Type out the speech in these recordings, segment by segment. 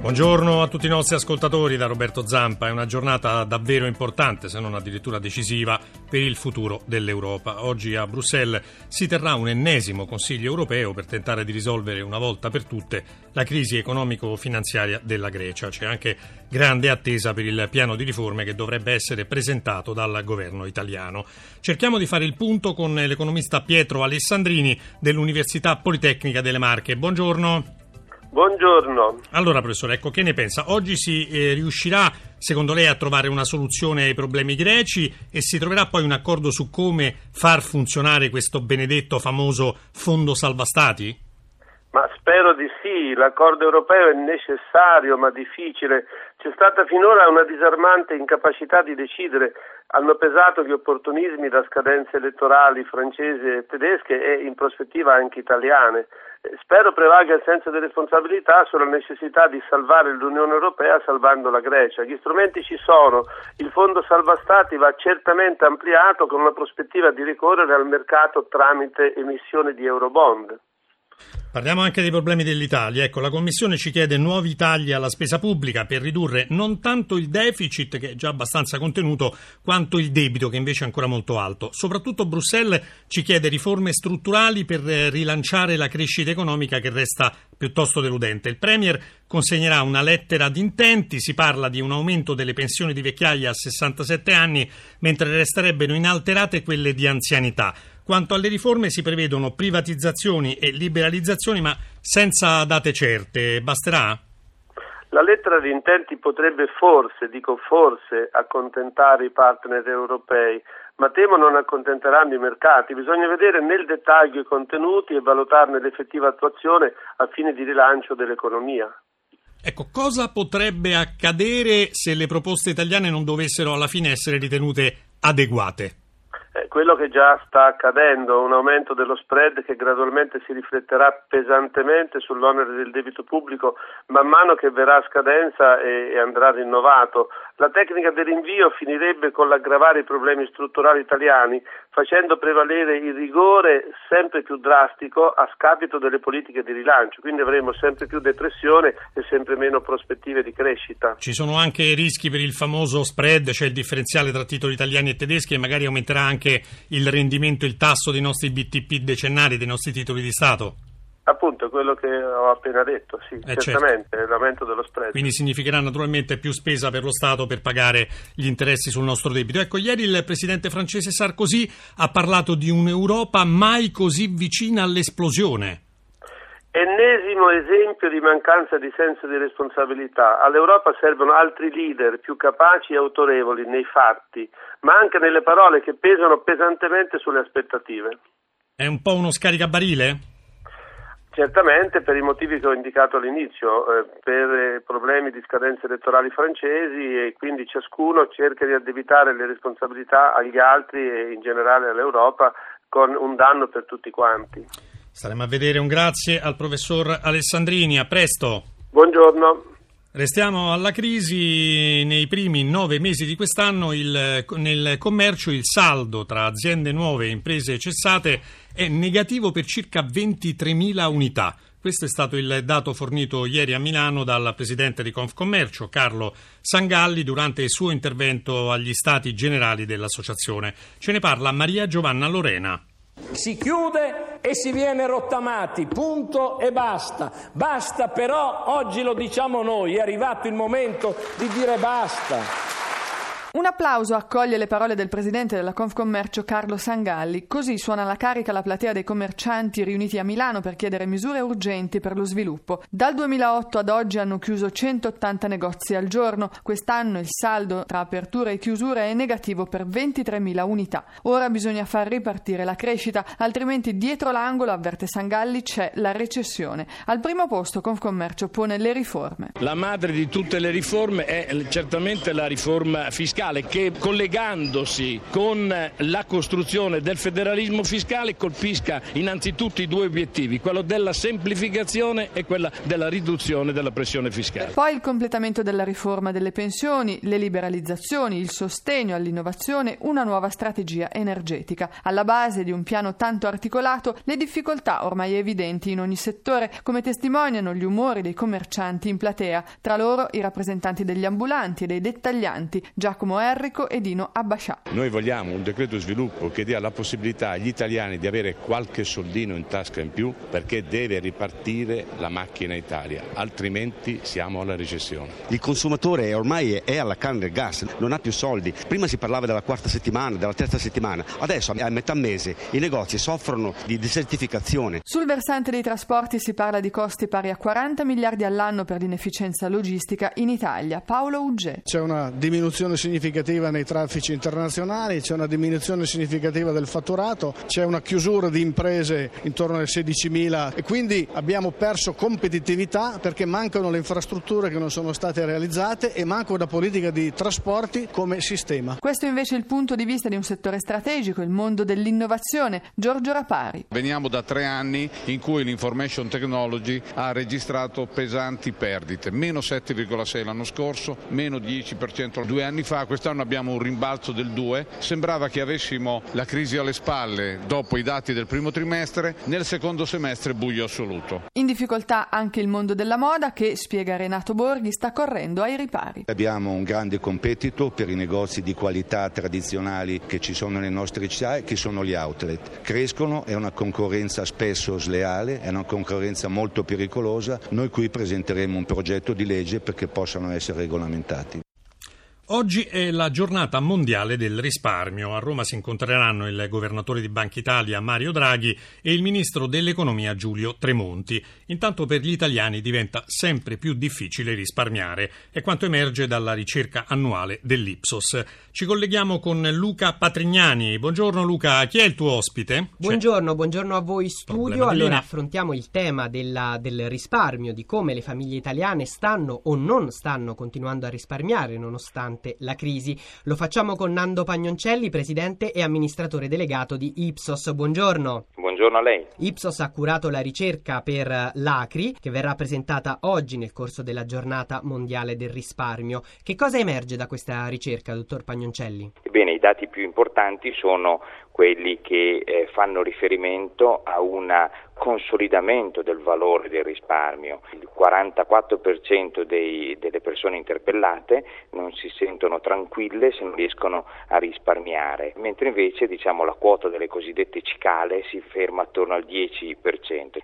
Buongiorno a tutti i nostri ascoltatori da Roberto Zampa. È una giornata davvero importante, se non addirittura decisiva, per il futuro dell'Europa. Oggi a Bruxelles si terrà un ennesimo Consiglio europeo per tentare di risolvere una volta per tutte la crisi economico-finanziaria della Grecia. C'è anche grande attesa per il piano di riforme che dovrebbe essere presentato dal governo italiano. Cerchiamo di fare il punto con l'economista Pietro Alessandrini dell'Università Politecnica delle Marche. Buongiorno. Buongiorno. Allora professore, ecco, che ne pensa? Oggi si riuscirà, secondo lei, a trovare una soluzione ai problemi greci e si troverà poi un accordo su come far funzionare questo benedetto famoso fondo salva stati? Ma spero di sì, l'accordo europeo è necessario ma difficile. C'è stata finora una disarmante incapacità di decidere. Hanno pesato gli opportunismi da scadenze elettorali francesi e tedesche e in prospettiva anche italiane. Spero prevalga il senso di responsabilità sulla necessità di salvare l'Unione Europea salvando la Grecia. Gli strumenti ci sono, il fondo salva stati va certamente ampliato con la prospettiva di ricorrere al mercato tramite emissione di eurobond. Parliamo anche dei problemi dell'Italia. Ecco, la Commissione ci chiede nuovi tagli alla spesa pubblica per ridurre non tanto il deficit, che è già abbastanza contenuto, quanto il debito, che invece è ancora molto alto. Soprattutto Bruxelles ci chiede riforme strutturali per rilanciare la crescita economica, che resta piuttosto deludente. Il Premier consegnerà una lettera d'intenti, si parla di un aumento delle pensioni di vecchiaia a 67 anni, mentre resterebbero inalterate quelle di anzianità. Quanto alle riforme, si prevedono privatizzazioni e liberalizzazioni, ma senza date certe. Basterà? La lettera di intenti potrebbe forse, accontentare i partner europei, ma temo non accontenteranno i mercati. Bisogna vedere nel dettaglio i contenuti e valutarne l'effettiva attuazione a fine di rilancio dell'economia. Ecco, cosa potrebbe accadere se le proposte italiane non dovessero alla fine essere ritenute adeguate? Quello che già sta accadendo, un aumento dello spread che gradualmente si rifletterà pesantemente sull'onere del debito pubblico man mano che verrà a scadenza e andrà rinnovato. La tecnica del rinvio finirebbe con l'aggravare i problemi strutturali italiani, facendo prevalere il rigore sempre più drastico a scapito delle politiche di rilancio, quindi avremo sempre più depressione e sempre meno prospettive di crescita. Ci sono anche rischi per il famoso spread, cioè il differenziale tra titoli italiani e tedeschi, e magari aumenterà anche il rendimento, il tasso dei nostri BTP decennali, dei nostri titoli di Stato. Appunto, quello che ho appena detto, sì, certamente, certo. L'aumento dello spread. Quindi significherà naturalmente più spesa per lo Stato per pagare gli interessi sul nostro debito. Ecco, ieri il presidente francese Sarkozy ha parlato di un'Europa mai così vicina all'esplosione. Ennesimo esempio di mancanza di senso di responsabilità. All'Europa servono altri leader più capaci e autorevoli nei fatti, ma anche nelle parole, che pesano pesantemente sulle aspettative. È un po' uno scaricabarile? Certamente, per i motivi che ho indicato all'inizio, per problemi di scadenze elettorali francesi, e quindi ciascuno cerca di addebitare le responsabilità agli altri e in generale all'Europa, con un danno per tutti quanti. Staremo a vedere. Un grazie al professor Alessandrini, a presto. Buongiorno. Restiamo alla crisi. Nei primi 9 mesi di quest'anno nel commercio il saldo tra aziende nuove e imprese cessate è negativo per circa 23.000 unità. Questo è stato il dato fornito ieri a Milano dal presidente di Confcommercio, Carlo Sangalli, durante il suo intervento agli Stati Generali dell'Associazione. Ce ne parla Maria Giovanna Lorena. Si chiude e si viene rottamati, punto e basta. Basta, però, oggi lo diciamo noi, è arrivato il momento di dire basta. Un applauso accoglie le parole del presidente della Confcommercio Carlo Sangalli. Così suona la carica alla platea dei commercianti riuniti a Milano per chiedere misure urgenti per lo sviluppo. Dal 2008 ad oggi hanno chiuso 180 negozi al giorno. Quest'anno il saldo tra aperture e chiusure è negativo per 23.000 unità. Ora bisogna far ripartire la crescita, altrimenti dietro l'angolo, avverte Sangalli, c'è la recessione. Al primo posto Confcommercio pone le riforme. La madre di tutte le riforme è certamente la riforma fiscale. fiscale che, collegandosi con la costruzione del federalismo fiscale, colpisca innanzitutto i due obiettivi, quello della semplificazione e quella della riduzione della pressione fiscale. Poi il completamento della riforma delle pensioni, le liberalizzazioni, il sostegno all'innovazione, una nuova strategia energetica. Alla base di un piano tanto articolato, le difficoltà ormai evidenti in ogni settore, come testimoniano gli umori dei commercianti in platea, tra loro i rappresentanti degli ambulanti e dei dettaglianti, Giacomo Errico e Dino Abbascià. Noi vogliamo un decreto sviluppo che dia la possibilità agli italiani di avere qualche soldino in tasca in più, perché deve ripartire la macchina Italia, altrimenti siamo alla recessione. Il consumatore ormai è alla canna del gas, non ha più soldi. Prima si parlava della quarta settimana, della terza settimana, adesso a metà mese i negozi soffrono di desertificazione. Sul versante dei trasporti si parla di costi pari a 40 miliardi all'anno per l'inefficienza logistica in Italia. Paolo Uge. C'è una diminuzione significativa nei traffici internazionali, c'è una diminuzione significativa del fatturato, c'è una chiusura di imprese intorno alle 16.000 e quindi abbiamo perso competitività perché mancano le infrastrutture che non sono state realizzate e manca una politica di trasporti come sistema. Questo invece è il punto di vista di un settore strategico, il mondo dell'innovazione. Giorgio Rapari. Veniamo da 3 anni in cui l'information technology ha registrato pesanti perdite, meno 7,6 l'anno scorso, meno 10% 2 anni fa, quest'anno abbiamo un rimbalzo del 2, sembrava che avessimo la crisi alle spalle dopo i dati del primo trimestre, nel secondo semestre buio assoluto. In difficoltà anche il mondo della moda che, spiega Renato Borghi, sta correndo ai ripari. Abbiamo un grande competitor per i negozi di qualità tradizionali che ci sono nelle nostre città e che sono gli outlet. Crescono, è una concorrenza spesso sleale, è una concorrenza molto pericolosa. Noi qui presenteremo un progetto di legge perché possano essere regolamentati. Oggi è la giornata mondiale del risparmio. A Roma si incontreranno il governatore di Banca Italia Mario Draghi e il ministro dell'economia Giulio Tremonti. Intanto per gli italiani diventa sempre più difficile risparmiare, è quanto emerge dalla ricerca annuale dell'Ipsos. Ci colleghiamo con Luca Patrignani. Buongiorno Luca, chi è il tuo ospite? Buongiorno a voi studio. Allora affrontiamo il tema del risparmio, di come le famiglie italiane stanno o non stanno continuando a risparmiare nonostante la crisi. Lo facciamo con Nando Pagnoncelli, presidente e amministratore delegato di Ipsos. Buongiorno. Buongiorno a lei. Ipsos ha curato la ricerca per l'ACRI che verrà presentata oggi nel corso della giornata mondiale del risparmio. Che cosa emerge da questa ricerca, dottor Pagnoncelli? Ebbene, i dati più importanti sono quelli che fanno riferimento a una consolidamento del valore del risparmio. Il 44% delle persone interpellate non si sentono tranquille se non riescono a risparmiare, mentre invece la quota delle cosiddette cicale si ferma attorno al 10%.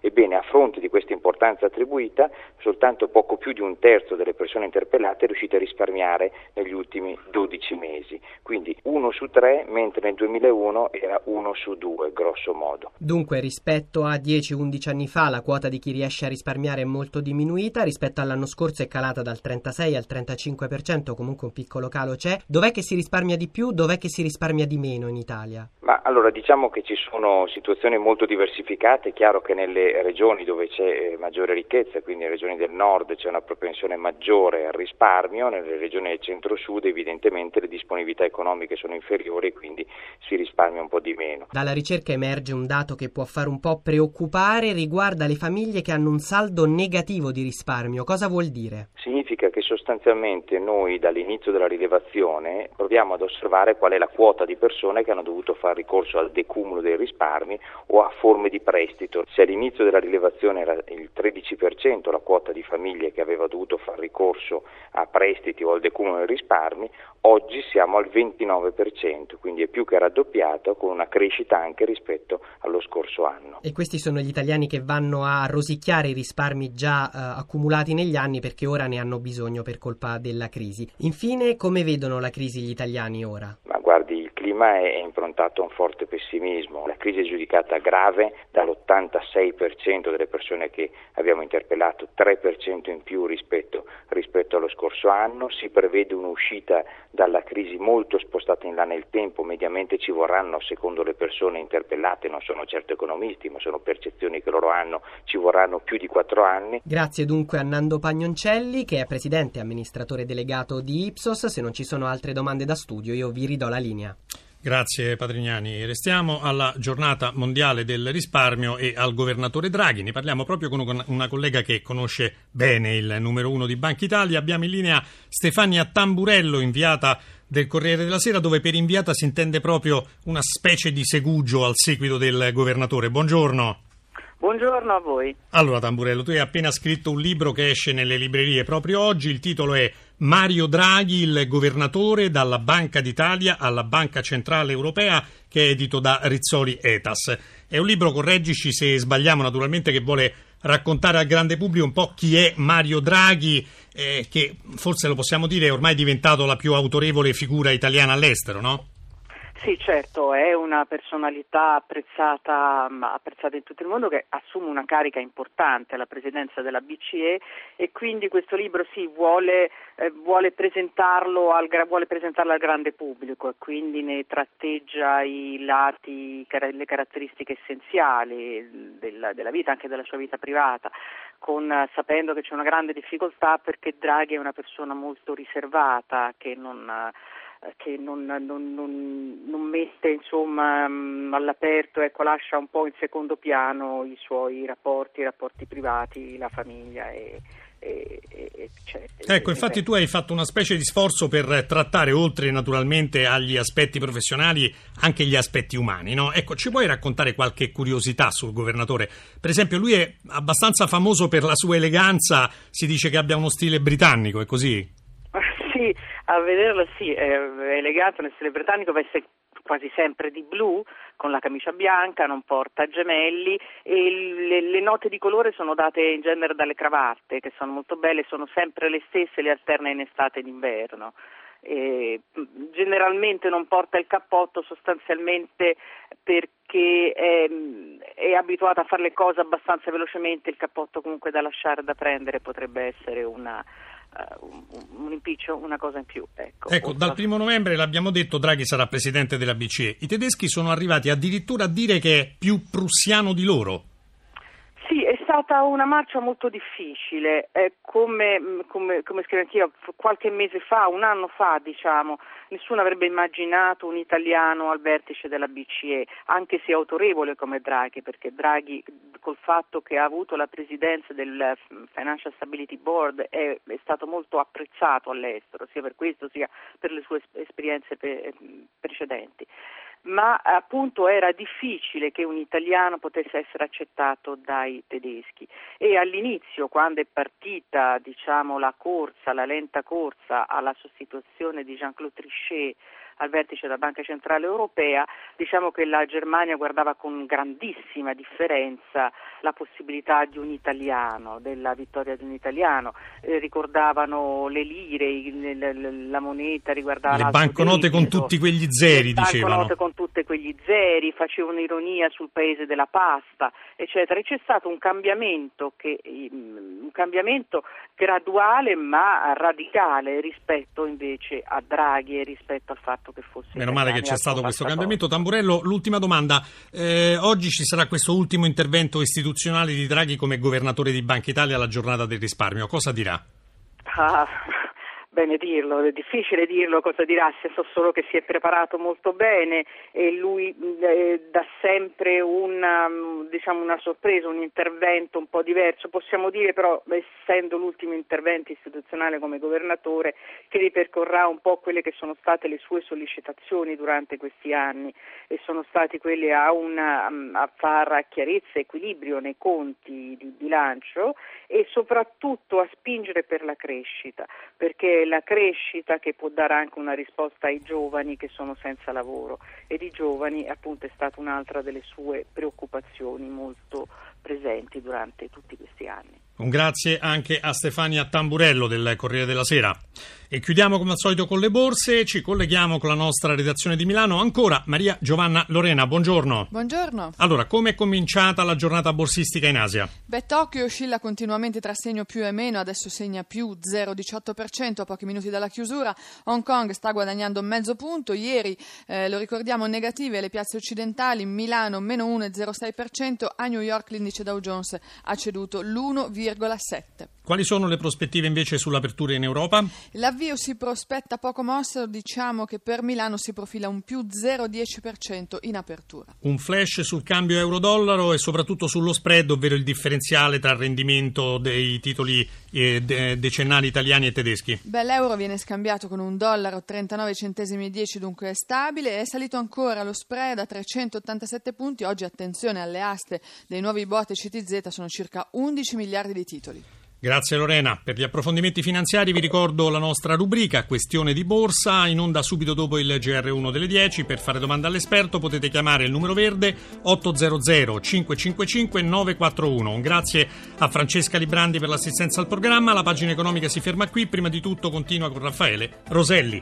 Ebbene, a fronte di questa importanza attribuita, soltanto poco più di 1/3 delle persone interpellate è riuscite a risparmiare negli ultimi 12 mesi, quindi 1 su 3, mentre nel 2001 era 1 su 2 grosso modo. Dunque, rispetto a 10-11 anni fa la quota di chi riesce a risparmiare è molto diminuita, rispetto all'anno scorso è calata dal 36 al 35%, comunque un piccolo calo c'è. Dov'è che si risparmia di più, dov'è che si risparmia di meno in Italia? Ma allora diciamo che ci sono situazioni molto diversificate. È chiaro che nelle regioni dove c'è maggiore ricchezza, quindi nelle regioni del nord, c'è una propensione maggiore al risparmio, nelle regioni del centro-sud evidentemente le disponibilità economiche sono inferiori e quindi si risparmia un po' di meno. Dalla ricerca emerge un dato che può fare un po' preoccupare, riguarda le famiglie che hanno un saldo negativo di risparmio. Cosa vuol dire? Significa che sostanzialmente noi dall'inizio della rilevazione proviamo ad osservare qual è la quota di persone che hanno dovuto fare ricorso al decumulo dei risparmi o a forme di prestito. Se all'inizio della rilevazione era il 13% la quota di famiglie che aveva dovuto far ricorso a prestiti o al decumulo dei risparmi, oggi siamo al 29%, quindi è più che raddoppiato, con una crescita anche rispetto allo scorso anno. E questi sono gli italiani che vanno a rosicchiare i risparmi già accumulati negli anni perché ora ne hanno bisogno per colpa della crisi. Infine, come vedono la crisi gli italiani ora? Ma guardi, il clima è improntato a un forte pessimismo. La crisi è giudicata grave dall'80% l'86% delle persone che abbiamo interpellato, 3% in più rispetto allo scorso anno. Si prevede un'uscita dalla crisi molto spostata in là nel tempo, mediamente ci vorranno, secondo le persone interpellate, non sono certo economisti ma sono percezioni che loro hanno, ci vorranno più di 4 anni. Grazie dunque a Nando Pagnoncelli, che è presidente e amministratore delegato di Ipsos. Se non ci sono altre domande da studio io vi ridò la linea. Grazie Patrignani. Restiamo alla giornata mondiale del risparmio e al governatore Draghi. Ne parliamo proprio con una collega che conosce bene il numero 1 di Banca Italia. Abbiamo in linea Stefania Tamburello, inviata del Corriere della Sera, dove per inviata si intende proprio una specie di segugio al seguito del governatore. Buongiorno. Buongiorno a voi. Allora Tamburello, tu hai appena scritto un libro che esce nelle librerie proprio oggi, il titolo è Mario Draghi, il governatore, dalla Banca d'Italia alla Banca Centrale Europea, che è edito da Rizzoli Etas. È un libro, correggici se sbagliamo naturalmente, che vuole raccontare al grande pubblico un po' chi è Mario Draghi, che forse lo possiamo dire è ormai diventato la più autorevole figura italiana all'estero, no? Sì, certo, è una personalità apprezzata in tutto il mondo, che assume una carica importante, la presidenza della BCE, e quindi questo libro vuole presentarlo al grande pubblico, e quindi ne tratteggia i lati, le caratteristiche essenziali della vita, anche della sua vita privata, sapendo che c'è una grande difficoltà perché Draghi è una persona molto riservata, che non mette all'aperto, lascia un po' in secondo piano i suoi rapporti privati, la famiglia Infatti tu hai fatto una specie di sforzo per trattare, oltre naturalmente agli aspetti professionali, anche gli aspetti umani, no? Ecco, ci puoi raccontare qualche curiosità sul governatore? Per esempio, lui è abbastanza famoso per la sua eleganza, si dice che abbia uno stile britannico, è così? Sì, a vederlo sì, è elegato nel stile britannico, veste quasi sempre di blu, con la camicia bianca, non porta gemelli, e le note di colore sono date in genere dalle cravatte, che sono molto belle, sono sempre le stesse, le alterna in estate ed inverno. Generalmente non porta il cappotto, sostanzialmente perché è abituato a fare le cose abbastanza velocemente, il cappotto comunque da lasciare, da prendere, potrebbe essere un impiccio, una cosa in più. Ecco, dal 1 novembre, l'abbiamo detto, Draghi sarà presidente della BCE. I tedeschi sono arrivati addirittura a dire che è più prussiano di loro. Sì, è stata una marcia molto difficile, come scrivo anch'io, qualche mese fa, un anno fa diciamo, nessuno avrebbe immaginato un italiano al vertice della BCE, anche se autorevole come Draghi, perché Draghi, col fatto che ha avuto la presidenza del Financial Stability Board, è stato molto apprezzato all'estero, sia per questo sia per le sue esperienze precedenti. Ma appunto era difficile che un italiano potesse essere accettato dai tedeschi, e all'inizio, quando è partita la lenta corsa alla sostituzione di Jean-Claude Trichet al vertice della Banca Centrale Europea, diciamo che la Germania guardava con grandissima differenza la possibilità di un italiano, della vittoria di un italiano, ricordavano le lire, la moneta, riguardava le banconote con tutti quegli zeri, dicevano, con tutti quegli zeri, facevano ironia sul paese della pasta, eccetera, e c'è stato un cambiamento graduale ma radicale rispetto invece a Draghi e rispetto al fatto che fosse... Meno male che c'è stato questo cambiamento. Tamburello, l'ultima domanda. Oggi ci sarà questo ultimo intervento istituzionale di Draghi come governatore di Banca Italia alla giornata del risparmio. Cosa dirà? Bene dirlo, è difficile dirlo cosa dirà, so solo che si è preparato molto bene, e lui dà sempre una sorpresa, un intervento un po' diverso. Possiamo dire però, essendo l'ultimo intervento istituzionale come governatore, che ripercorrerà un po' quelle che sono state le sue sollecitazioni durante questi anni, e sono stati quelle a far chiarezza e equilibrio nei conti di bilancio, e soprattutto a spingere per la crescita, perché la crescita che può dare anche una risposta ai giovani che sono senza lavoro, ed i giovani appunto è stata un'altra delle sue preoccupazioni molto presenti durante tutti questi anni. Un grazie anche a Stefania Tamburello del Corriere della Sera. E chiudiamo come al solito con le borse, ci colleghiamo con la nostra redazione di Milano, ancora Maria Giovanna Lorena, buongiorno. Buongiorno. Allora, come è cominciata la giornata borsistica in Asia? Beh, Tokyo oscilla continuamente tra segno più e meno, adesso segna più 0,18% a pochi minuti dalla chiusura, Hong Kong sta guadagnando mezzo punto, ieri lo ricordiamo negative le piazze occidentali, Milano meno 1,06%, a New York l'indice Dow Jones ha ceduto l'1,7%. Quali sono le prospettive invece sull'apertura in Europa? L'avvio si prospetta poco mosso, diciamo che per Milano si profila un più 0,10% in apertura. Un flash sul cambio euro-dollaro e soprattutto sullo spread, ovvero il differenziale tra il rendimento dei titoli decennali italiani e tedeschi. Beh, l'euro viene scambiato con $1,39,10, dunque è stabile. È salito ancora lo spread a 387 punti. Oggi attenzione alle aste dei nuovi BOT e CTZ, sono circa 11 miliardi di titoli. Grazie Lorena. Per gli approfondimenti finanziari vi ricordo la nostra rubrica Questione di Borsa, in onda subito dopo il GR1 delle 10. Per fare domanda all'esperto potete chiamare il numero verde 800 555 941. Un grazie a Francesca Librandi per l'assistenza al programma. La pagina economica si ferma qui, prima di tutto continua con Raffaele Roselli.